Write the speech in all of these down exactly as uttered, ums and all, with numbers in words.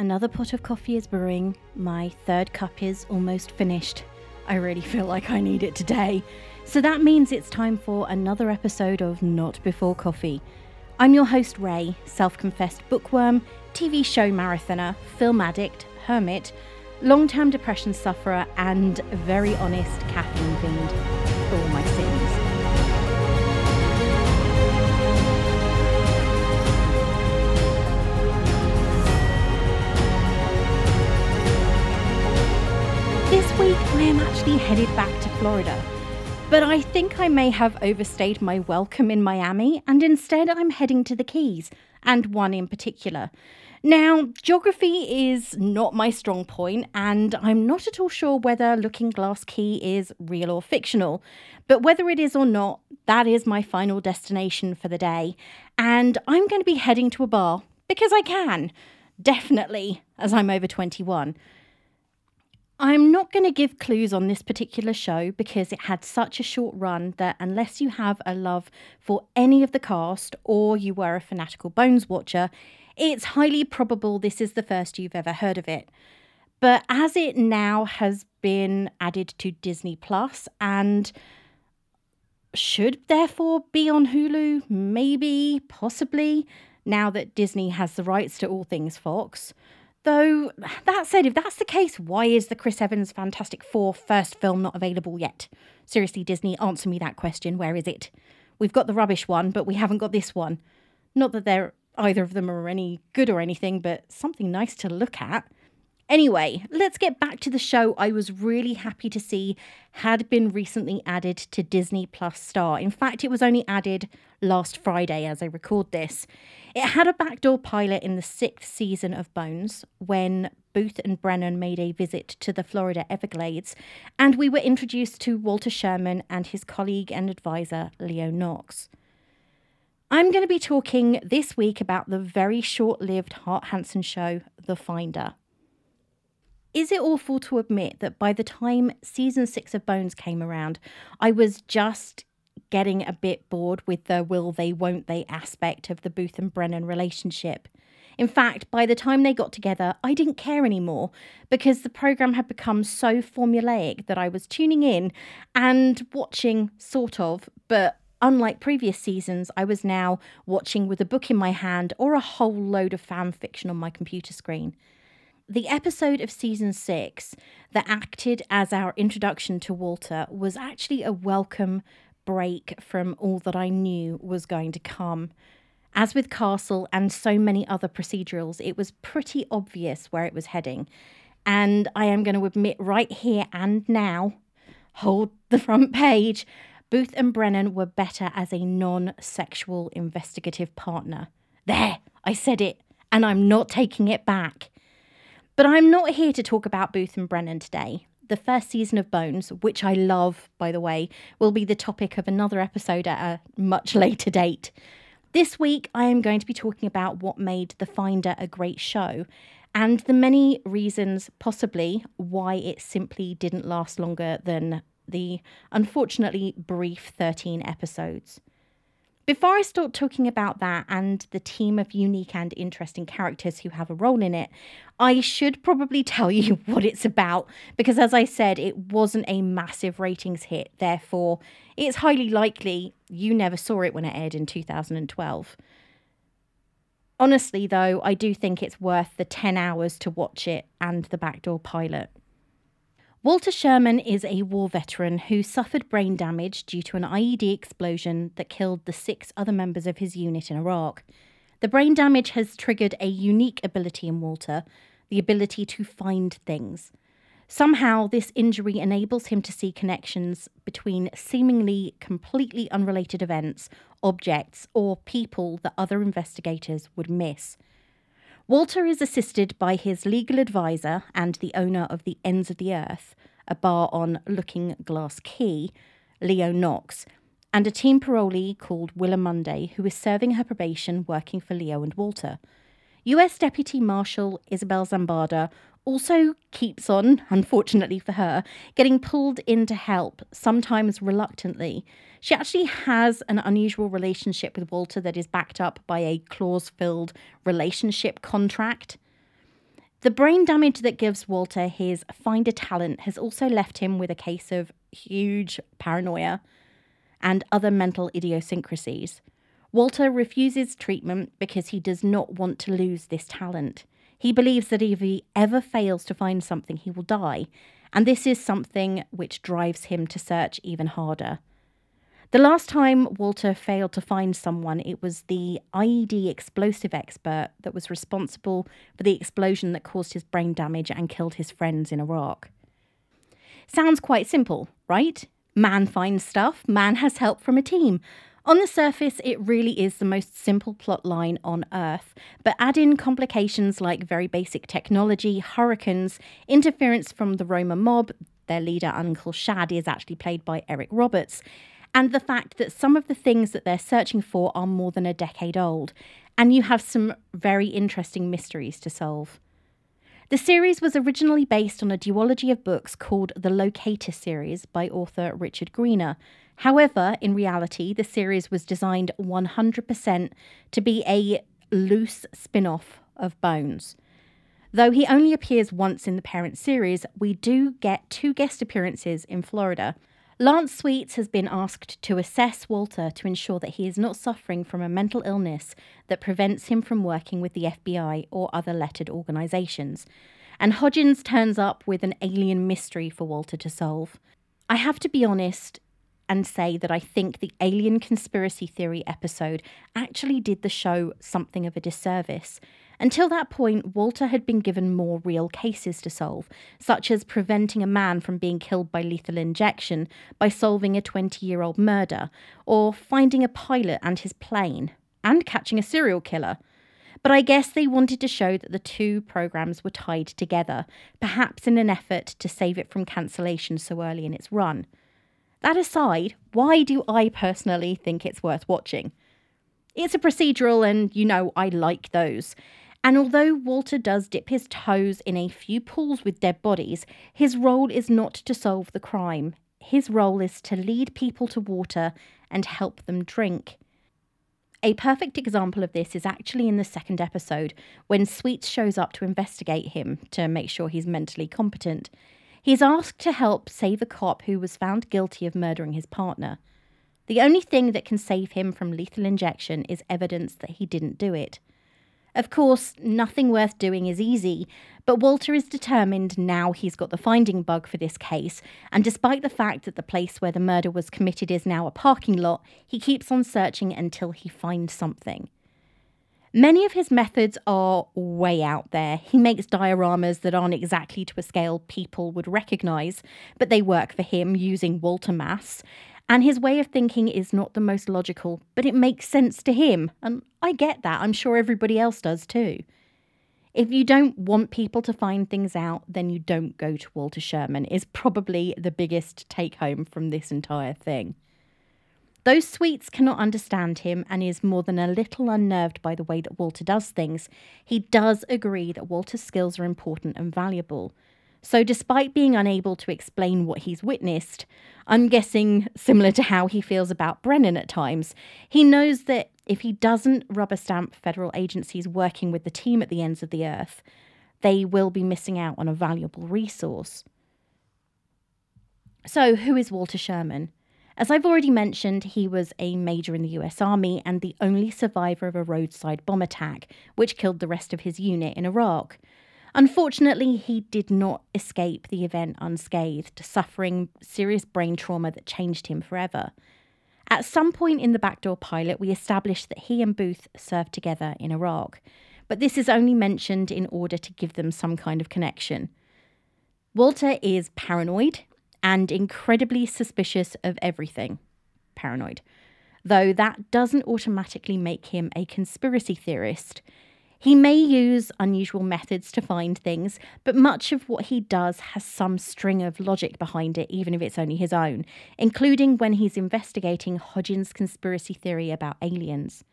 Another pot of coffee is brewing. My third cup is almost finished. I really feel like I need it today. So that means it's time for another episode of Not Before Coffee. I'm your host, Ray, self-confessed bookworm, T V show marathoner, film addict, hermit, long-term depression sufferer, and very honest caffeine fiend for all my sins. This week, I am actually headed back to Florida, but I think I may have overstayed my welcome in Miami, and instead I'm heading to the Keys, and one in particular. Now, geography is not my strong point, and I'm not at all sure whether Looking Glass Key is real or fictional. But whether it is or not, that is my final destination for the day. And I'm going to be heading to a bar, because I can. Definitely, as I'm over twenty-one. I'm not going to give clues on this particular show because it had such a short run that unless you have a love for any of the cast or you were a fanatical Bones watcher, it's highly probable this is the first you've ever heard of it. But as it now has been added to Disney Plus and should therefore be on Hulu, maybe, possibly, now that Disney has the rights to all things Fox. Though, that said, if that's the case, why is the Chris Evans Fantastic Four first film not available yet? Seriously, Disney, answer me that question. Where is it? We've got the rubbish one, but we haven't got this one. Not that they're, either of them are any good or anything, but something nice to look at. Anyway, let's get back to the show I was really happy to see had been recently added to Disney+ Star. In fact, it was only added last Friday as I record this. It had a backdoor pilot in the sixth season of Bones when Booth and Brennan made a visit to the Florida Everglades, and we were introduced to Walter Sherman and his colleague and advisor, Leo Knox. I'm going to be talking this week about the very short-lived Hart Hanson show, The Finder. Is it awful to admit that by the time season six of Bones came around, I was just getting a bit bored with the will they, won't they aspect of the Booth and Brennan relationship? In fact, by the time they got together, I didn't care anymore because the programme had become so formulaic that I was tuning in and watching, sort of, but unlike previous seasons, I was now watching with a book in my hand or a whole load of fan fiction on my computer screen. The episode of season six that acted as our introduction to Walter was actually a welcome break from all that I knew was going to come. As with Castle and so many other procedurals, it was pretty obvious where it was heading. And I am going to admit right here and now, hold the front page, Booth and Brennan were better as a non-sexual investigative partner. There, I said it, and I'm not taking it back. But I'm not here to talk about Booth and Brennan today. The first season of Bones, which I love, by the way, will be the topic of another episode at a much later date. This week, I am going to be talking about what made The Finder a great show and the many reasons, possibly, why it simply didn't last longer than the, unfortunately, brief thirteen episodes. Before I start talking about that and the team of unique and interesting characters who have a role in it, I should probably tell you what it's about, because as I said, it wasn't a massive ratings hit, therefore it's highly likely you never saw it when it aired in two thousand twelve. Honestly though, I do think it's worth the ten hours to watch it and the backdoor pilot. Walter Sherman is a war veteran who suffered brain damage due to an I E D explosion that killed the six other members of his unit in Iraq. The brain damage has triggered a unique ability in Walter, the ability to find things. Somehow, this injury enables him to see connections between seemingly completely unrelated events, objects, or people that other investigators would miss. Walter is assisted by his legal advisor and the owner of the Ends of the Earth, a bar on Looking Glass Key, Leo Knox, and a team parolee called Willa Monday, who is serving her probation working for Leo and Walter. U S Deputy Marshal Isabel Zambada also keeps on, unfortunately for her, getting pulled in to help, sometimes reluctantly. She actually has an unusual relationship with Walter that is backed up by a clause-filled relationship contract. The brain damage that gives Walter his Finder talent has also left him with a case of huge paranoia and other mental idiosyncrasies. Walter refuses treatment because he does not want to lose this talent. He believes that if he ever fails to find something, he will die, and this is something which drives him to search even harder. The last time Walter failed to find someone, it was the I E D explosive expert that was responsible for the explosion that caused his brain damage and killed his friends in Iraq. Sounds quite simple, right? Man finds stuff, man has help from a team. On the surface, it really is the most simple plot line on Earth, but add in complications like very basic technology, hurricanes, interference from the Roma mob, their leader Uncle Shad is actually played by Eric Roberts, and the fact that some of the things that they're searching for are more than a decade old, and you have some very interesting mysteries to solve. The series was originally based on a duology of books called The Locator Series by author Richard Greener. However, in reality, the series was designed one hundred percent to be a loose spin-off of Bones. Though he only appears once in the parent series, we do get two guest appearances in Florida. Lance Sweets has been asked to assess Walter to ensure that he is not suffering from a mental illness that prevents him from working with the F B I or other lettered organisations. And Hodgins turns up with an alien mystery for Walter to solve. I have to be honest and say that I think the alien conspiracy theory episode actually did the show something of a disservice. Until that point, Walter had been given more real cases to solve, such as preventing a man from being killed by lethal injection by solving a twenty-year-old murder, or finding a pilot and his plane, and catching a serial killer. But I guess they wanted to show that the two programmes were tied together, perhaps in an effort to save it from cancellation so early in its run. That aside, why do I personally think it's worth watching? It's a procedural and, you know, I like those. And although Walter does dip his toes in a few pools with dead bodies, his role is not to solve the crime. His role is to lead people to water and help them drink. A perfect example of this is actually in the second episode, when Sweets shows up to investigate him to make sure he's mentally competent. He's asked to help save a cop who was found guilty of murdering his partner. The only thing that can save him from lethal injection is evidence that he didn't do it. Of course, nothing worth doing is easy, but Walter is determined now he's got the finding bug for this case, and despite the fact that the place where the murder was committed is now a parking lot, he keeps on searching until he finds something. Many of his methods are way out there. He makes dioramas that aren't exactly to a scale people would recognise, but they work for him using Walter mass. And his way of thinking is not the most logical, but it makes sense to him. And I get that. I'm sure everybody else does too. If you don't want people to find things out, then you don't go to Walter Sherman is probably the biggest take home from this entire thing. Though Sweets cannot understand him and is more than a little unnerved by the way that Walter does things, he does agree that Walter's skills are important and valuable. So despite being unable to explain what he's witnessed, I'm guessing similar to how he feels about Brennan at times, he knows that if he doesn't rubber stamp federal agencies working with the team at the ends of the earth, they will be missing out on a valuable resource. So who is Walter Sherman? As I've already mentioned, he was a major in the U S Army and the only survivor of a roadside bomb attack, which killed the rest of his unit in Iraq. Unfortunately, he did not escape the event unscathed, suffering serious brain trauma that changed him forever. At some point in the Backdoor pilot, we established that he and Booth served together in Iraq, but this is only mentioned in order to give them some kind of connection. Walter is paranoid and incredibly suspicious of everything. Paranoid. Though that doesn't automatically make him a conspiracy theorist. He may use unusual methods to find things, but much of what he does has some string of logic behind it, even if it's only his own, including when he's investigating Hodgins' conspiracy theory about aliens.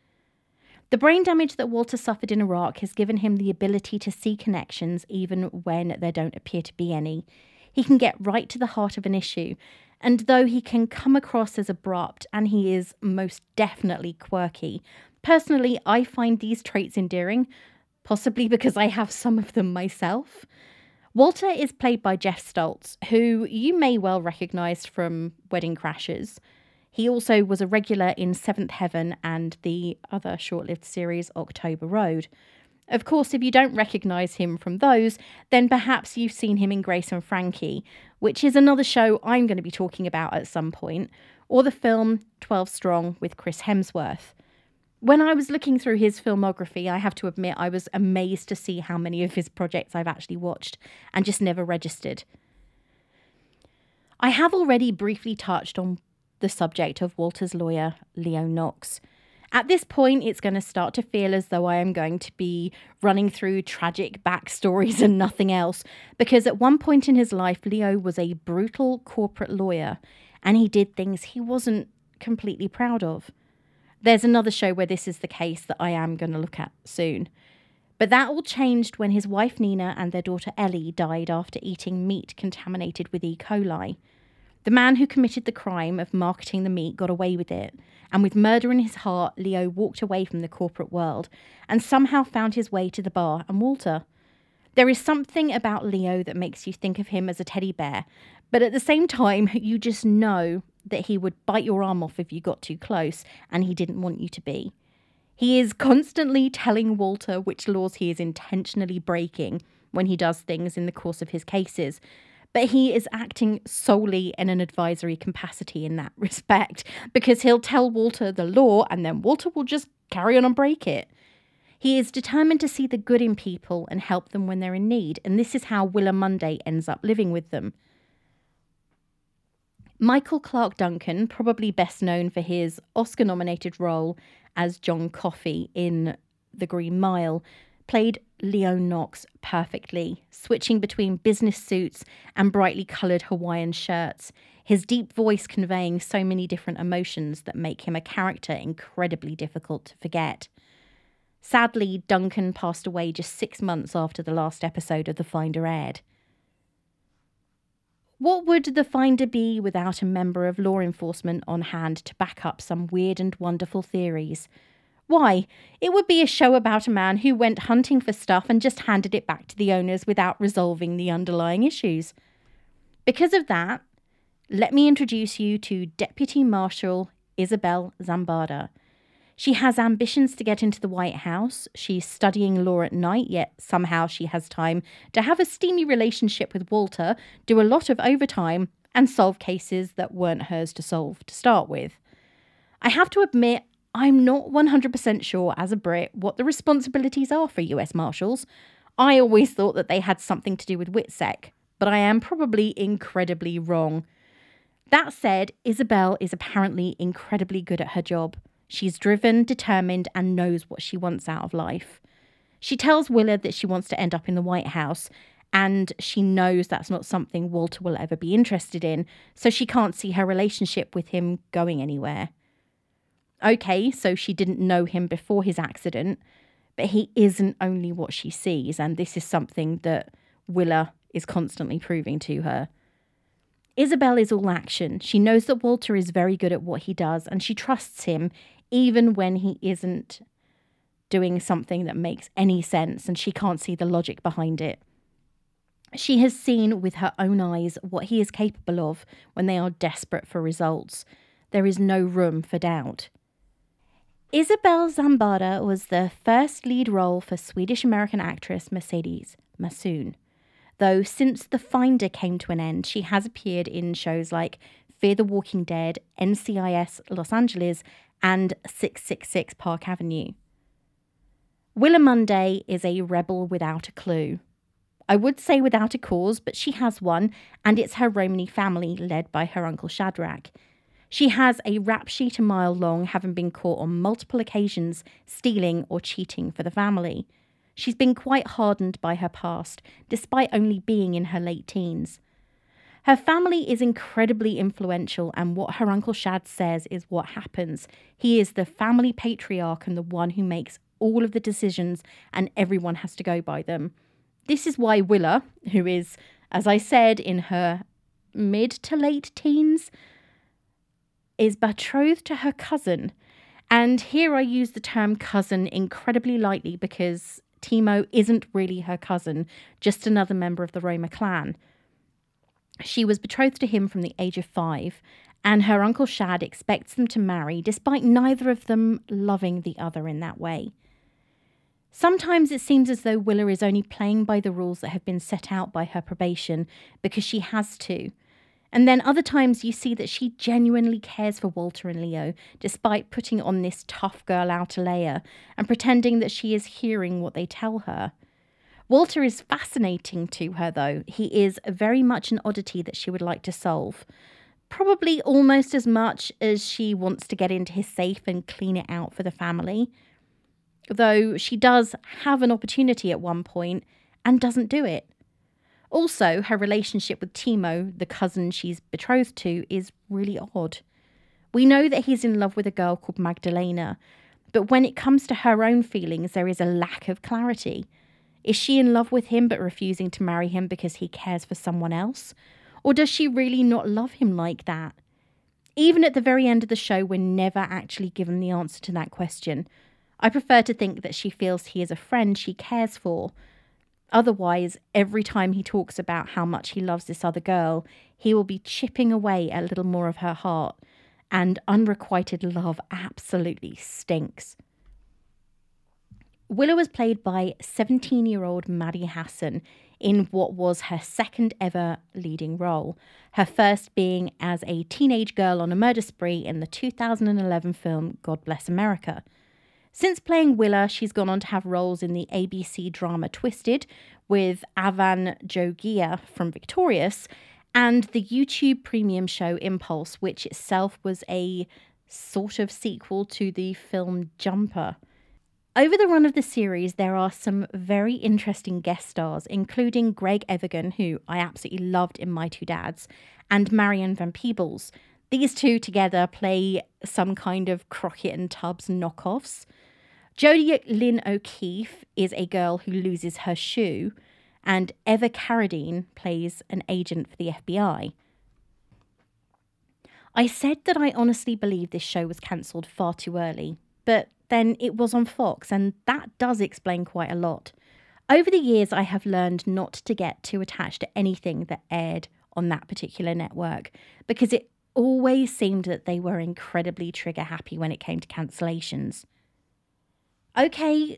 The brain damage that Walter suffered in Iraq has given him the ability to see connections even when there don't appear to be any. He can get right to the heart of an issue, and though he can come across as abrupt, and he is most definitely quirky, personally, I find these traits endearing, possibly because I have some of them myself. Walter is played by Jeff Stultz, who you may well recognise from Wedding Crashes. He also was a regular in Seventh Heaven and the other short-lived series, October Road. Of course, if you don't recognise him from those, then perhaps you've seen him in Grace and Frankie, which is another show I'm going to be talking about at some point, or the film Twelve Strong with Chris Hemsworth. When I was looking through his filmography, I have to admit I was amazed to see how many of his projects I've actually watched and just never registered. I have already briefly touched on the subject of Walter's lawyer, Leo Knox. At this point, it's going to start to feel as though I am going to be running through tragic backstories and nothing else, because at one point in his life, Leo was a brutal corporate lawyer and he did things he wasn't completely proud of. There's another show where this is the case that I am going to look at soon. But that all changed when his wife Nina and their daughter Ellie died after eating meat contaminated with E. coli. The man who committed the crime of marketing the meat got away with it, and with murder in his heart, Leo walked away from the corporate world and somehow found his way to the bar and Walter. There is something about Leo that makes you think of him as a teddy bear, but at the same time, you just know that he would bite your arm off if you got too close, and he didn't want you to be. He is constantly telling Walter which laws he is intentionally breaking when he does things in the course of his cases, but he is acting solely in an advisory capacity in that respect, because he'll tell Walter the law and then Walter will just carry on and break it. He is determined to see the good in people and help them when they're in need, and this is how Willa Monday ends up living with them. Michael Clark Duncan, probably best known for his Oscar-nominated role as John Coffey in The Green Mile, played Leo Knox perfectly, switching between business suits and brightly coloured Hawaiian shirts, his deep voice conveying so many different emotions that make him a character incredibly difficult to forget. Sadly, Duncan passed away just six months after the last episode of The Finder aired. What would The Finder be without a member of law enforcement on hand to back up some weird and wonderful theories? Why, it would be a show about a man who went hunting for stuff and just handed it back to the owners without resolving the underlying issues. Because of that, let me introduce you to Deputy Marshal Isabel Zambada. She has ambitions to get into the White House. She's studying law at night, yet somehow she has time to have a steamy relationship with Walter, do a lot of overtime, and solve cases that weren't hers to solve to start with. I have to admit, I'm not one hundred percent sure as a Brit what the responsibilities are for U S Marshals. I always thought that they had something to do with WITSEC, but I am probably incredibly wrong. That said, Isabel is apparently incredibly good at her job. She's driven, determined, and knows what she wants out of life. She tells Willa that she wants to end up in the White House, and she knows that's not something Walter will ever be interested in, so she can't see her relationship with him going anywhere. Okay, so she didn't know him before his accident, but he isn't only what she sees, and this is something that Willa is constantly proving to her. Isabel is all action. She knows that Walter is very good at what he does, and she trusts him, even when he isn't doing something that makes any sense and she can't see the logic behind it. She has seen with her own eyes what he is capable of when they are desperate for results. There is no room for doubt. Isabel Zambada was the first lead role for Swedish-American actress Mercedes Massoon, though since The Finder came to an end, she has appeared in shows like Fear the Walking Dead, N C I S Los Angeles, and six six six Park Avenue. Willa Monday is a rebel without a clue. I would say without a cause, but she has one, and it's her Romany family led by her Uncle Shadrach. She has a rap sheet a mile long, having been caught on multiple occasions stealing or cheating for the family. She's been quite hardened by her past, despite only being in her late teens. Her family is incredibly influential, and what her Uncle Shad says is what happens. He is the family patriarch and the one who makes all of the decisions, and everyone has to go by them. This is why Willa, who is, as I said, in her mid to late teens, is betrothed to her cousin. And here I use the term cousin incredibly lightly because Timo isn't really her cousin, just another member of the Roma clan. She was betrothed to him from the age of five, and her Uncle Shad expects them to marry, despite neither of them loving the other in that way. Sometimes it seems as though Willa is only playing by the rules that have been set out by her probation because she has to. And then other times you see that she genuinely cares for Walter and Leo, despite putting on this tough girl outer layer and pretending that she is hearing what they tell her. Walter is fascinating to her, though. He is very much an oddity that she would like to solve. Probably almost as much as she wants to get into his safe and clean it out for the family. Though she does have an opportunity at one point and doesn't do it. Also, her relationship with Timo, the cousin she's betrothed to, is really odd. We know that he's in love with a girl called Magdalena, but when it comes to her own feelings, there is a lack of clarity. Is she in love with him but refusing to marry him because he cares for someone else? Or does she really not love him like that? Even at the very end of the show, we're never actually given the answer to that question. I prefer to think that she feels he is a friend she cares for. Otherwise, every time he talks about how much he loves this other girl, he will be chipping away at a little more of her heart. And unrequited love absolutely stinks. Willa was played by seventeen-year-old Maddie Hassan in what was her second ever leading role, her first being as a teenage girl on a murder spree in the two thousand eleven film God Bless America. Since playing Willa, she's gone on to have roles in the A B C drama Twisted with Avan Jogia from Victorious and the YouTube premium show Impulse, which itself was a sort of sequel to the film Jumper. Over the run of the series, there are some very interesting guest stars, including Greg Evigan, who I absolutely loved in My Two Dads, and Marion Van Peebles. These two together play some kind of Crockett and Tubbs knockoffs. Jodie Lynn O'Keefe is a girl who loses her shoe, and Eva Carradine plays an agent for the F B I. I said that I honestly believe this show was cancelled far too early, but then it was on Fox, and that does explain quite a lot. Over the years, I have learned not to get too attached to anything that aired on that particular network, because it always seemed that they were incredibly trigger happy when it came to cancellations. Okay,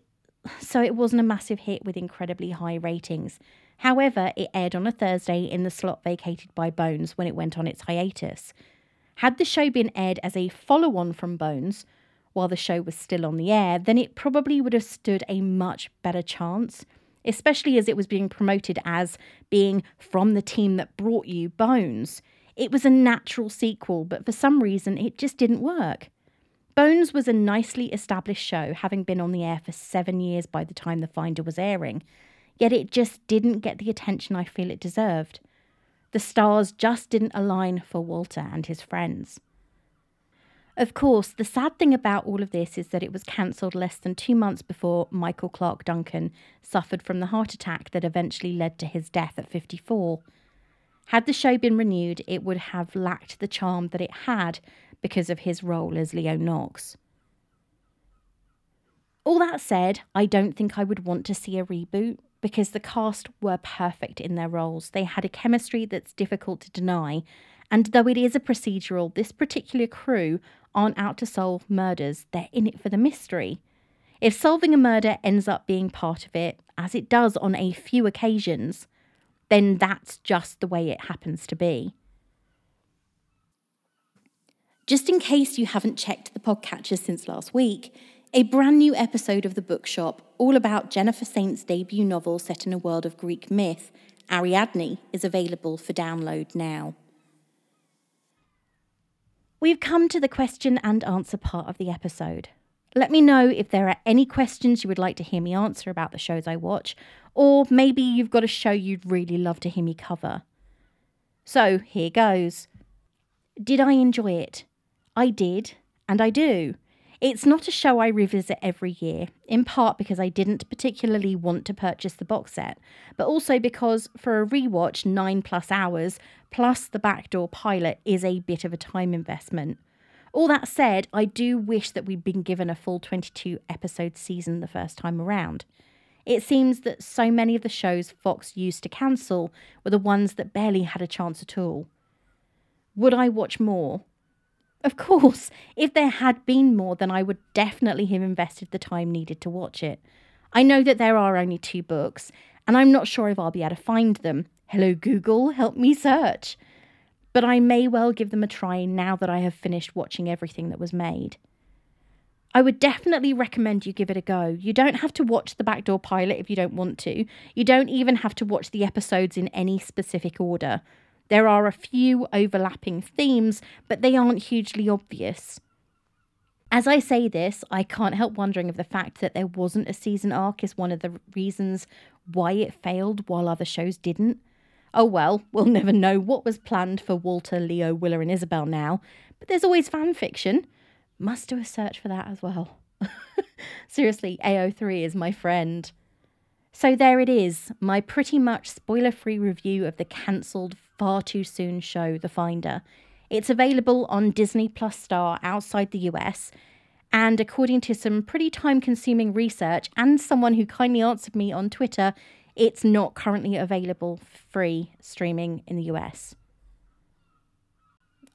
so it wasn't a massive hit with incredibly high ratings. However, it aired on a Thursday in the slot vacated by Bones when it went on its hiatus. Had the show been aired as a follow-on from Bones while the show was still on the air, then it probably would have stood a much better chance, especially as it was being promoted as being from the team that brought you Bones. It was a natural sequel, but for some reason it just didn't work. Bones was a nicely established show, having been on the air for seven years by the time The Finder was airing, yet it just didn't get the attention I feel it deserved. The stars just didn't align for Walter and his friends. Of course, the sad thing about all of this is that it was cancelled less than two months before Michael Clark Duncan suffered from the heart attack that eventually led to his death at fifty-four. Had the show been renewed, it would have lacked the charm that it had because of his role as Leo Knox. All that said, I don't think I would want to see a reboot because the cast were perfect in their roles. They had a chemistry that's difficult to deny, and though it is a procedural, this particular crew aren't out to solve murders. They're in it for the mystery. If solving a murder ends up being part of it, as it does on a few occasions, then that's just the way it happens to be. Just in case you haven't checked the podcatcher since last week, a brand new episode of The Bookshop, all about Jennifer Saint's debut novel set in a world of Greek myth, Ariadne, is available for download now. We've come to the question and answer part of the episode. Let me know if there are any questions you would like to hear me answer about the shows I watch, or maybe you've got a show you'd really love to hear me cover. So here goes. Did I enjoy it? I did, and I do. It's not a show I revisit every year, in part because I didn't particularly want to purchase the box set, but also because for a rewatch, nine plus hours, plus the backdoor pilot is a bit of a time investment. All that said, I do wish that we'd been given a full twenty-two episode season the first time around. It seems that so many of the shows Fox used to cancel were the ones that barely had a chance at all. Would I watch more? Of course, if there had been more, then I would definitely have invested the time needed to watch it. I know that there are only two books, and I'm not sure if I'll be able to find them. Hello Google, help me search. But I may well give them a try now that I have finished watching everything that was made. I would definitely recommend you give it a go. You don't have to watch the backdoor pilot if you don't want to. You don't even have to watch the episodes in any specific order. There are a few overlapping themes, but they aren't hugely obvious. As I say this, I can't help wondering if the fact that there wasn't a season arc is one of the reasons why it failed while other shows didn't. Oh well, we'll never know what was planned for Walter, Leo, Willa and Isabel now, but there's always fan fiction. Must do a search for that as well. Seriously, A O three is my friend. So there it is, my pretty much spoiler-free review of the cancelled far too soon show, The Finder. It's available on Disney+ Star outside the U S, and according to some pretty time-consuming research and someone who kindly answered me on Twitter, it's not currently available free streaming in the U S.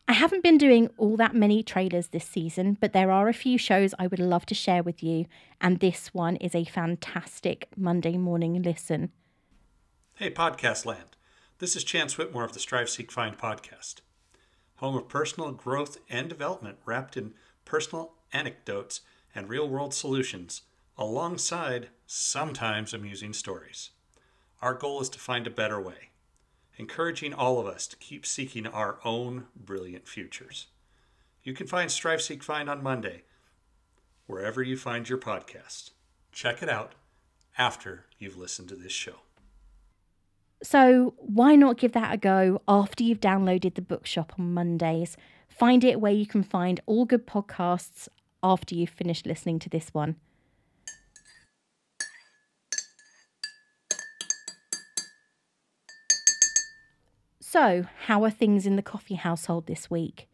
I haven't been doing all that many trailers this season, but there are a few shows I would love to share with you, and this one is a fantastic Monday morning listen. Hey, Podcast Land. This is Chance Whitmore of the Strive, Seek, Find podcast, home of personal growth and development wrapped in personal anecdotes and real-world solutions, alongside sometimes amusing stories. Our goal is to find a better way, encouraging all of us to keep seeking our own brilliant futures. You can find Strive, Seek, Find on Monday, wherever you find your podcast. Check it out after you've listened to this show. So why not give that a go after you've downloaded the Bookshop on Mondays? Find it where you can find all good podcasts after you've finished listening to this one. So, how are things in the coffee household this week?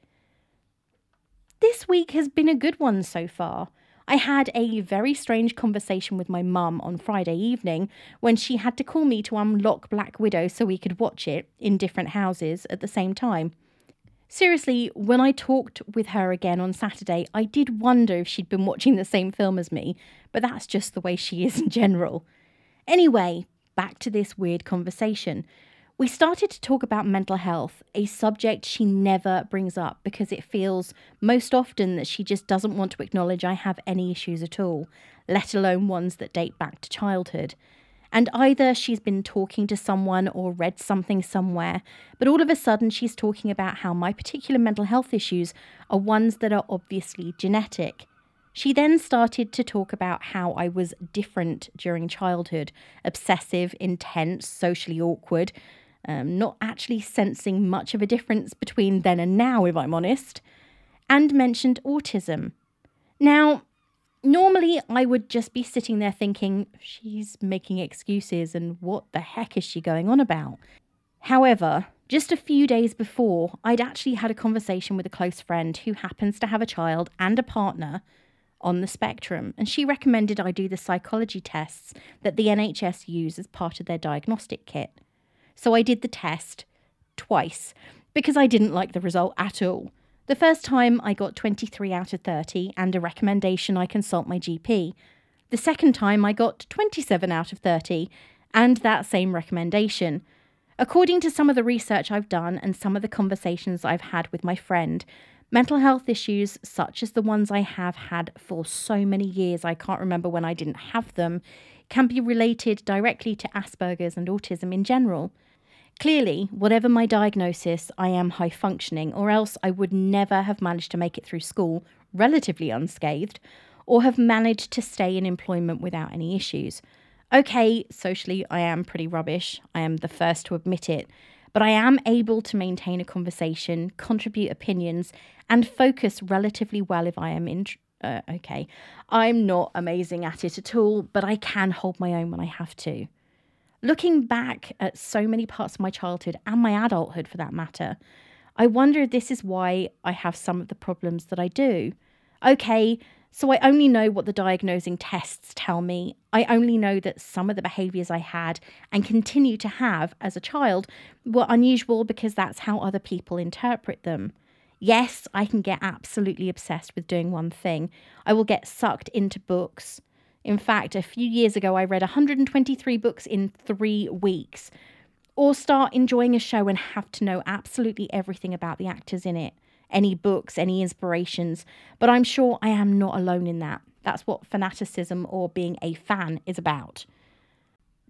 This week has been a good one so far. I had a very strange conversation with my mum on Friday evening when she had to call me to unlock Black Widow so we could watch it in different houses at the same time. Seriously, when I talked with her again on Saturday, I did wonder if she'd been watching the same film as me, but that's just the way she is in general. Anyway, back to this weird conversation. We started to talk about mental health, a subject she never brings up because it feels most often that she just doesn't want to acknowledge I have any issues at all, let alone ones that date back to childhood. And either she's been talking to someone or read something somewhere, but all of a sudden she's talking about how my particular mental health issues are ones that are obviously genetic. She then started to talk about how I was different during childhood, obsessive, intense, socially awkward. Um, not actually sensing much of a difference between then and now, if I'm honest, and mentioned autism. Now, normally I would just be sitting there thinking, she's making excuses and what the heck is she going on about? However, just a few days before, I'd actually had a conversation with a close friend who happens to have a child and a partner on the spectrum, and she recommended I do the psychology tests that the N H S use as part of their diagnostic kit. So I did the test twice because I didn't like the result at all. The first time I got twenty-three out of thirty and a recommendation I consult my G P. The second time I got twenty-seven out of thirty and that same recommendation. According to some of the research I've done and some of the conversations I've had with my friend, mental health issues such as the ones I have had for so many years, I can't remember when I didn't have them, can be related directly to Asperger's and autism in general. Clearly, whatever my diagnosis, I am high functioning, or else I would never have managed to make it through school relatively unscathed, or have managed to stay in employment without any issues. Okay, socially, I am pretty rubbish. I am the first to admit it. But I am able to maintain a conversation, contribute opinions, and focus relatively well if I am in. Uh, okay, I'm not amazing at it at all, but I can hold my own when I have to. Looking back at so many parts of my childhood and my adulthood for that matter, I wonder if this is why I have some of the problems that I do. Okay, So I only know what the diagnosing tests tell me. I only know that some of the behaviours I had and continue to have as a child were unusual because that's how other people interpret them. Yes, I can get absolutely obsessed with doing one thing. I will get sucked into books. In fact, a few years ago, I read one hundred twenty-three books in three weeks. Or start enjoying a show and have to know absolutely everything about the actors in it. Any books, any inspirations, but I'm sure I am not alone in that. That's what fanaticism or being a fan is about.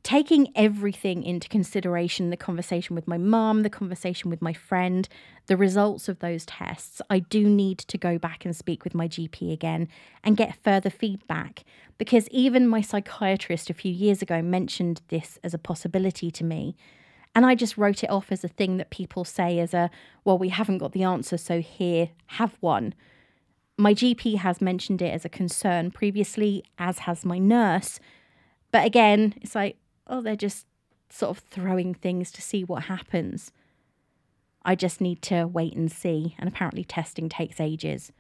Taking everything into consideration, the conversation with my mum, the conversation with my friend, the results of those tests, I do need to go back and speak with my G P again and get further feedback, because even my psychiatrist a few years ago mentioned this as a possibility to me. And I just wrote it off as a thing that people say as a, well, we haven't got the answer, so here, have one. My G P has mentioned it as a concern previously, as has my nurse. But again, it's like, oh, they're just sort of throwing things to see what happens. I just need to wait and see. And apparently testing takes ages.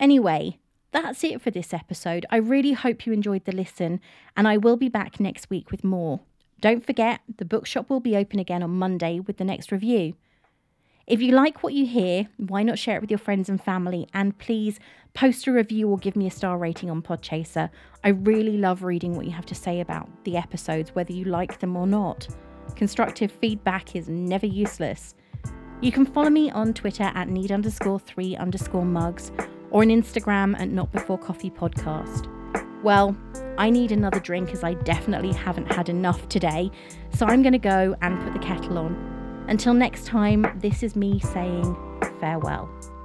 Anyway, that's it for this episode. I really hope you enjoyed the listen, and I will be back next week with more. Don't forget, the bookshop will be open again on Monday with the next review. If you like what you hear, why not share it with your friends and family? And please post a review or give me a star rating on Podchaser. I really love reading what you have to say about the episodes, whether you like them or not. Constructive feedback is never useless. You can follow me on Twitter at need underscore three underscore mugs or on Instagram at Not Before Coffee Podcast. Well, I need another drink as I definitely haven't had enough today, so I'm going to go and put the kettle on. Until next time, this is me saying farewell.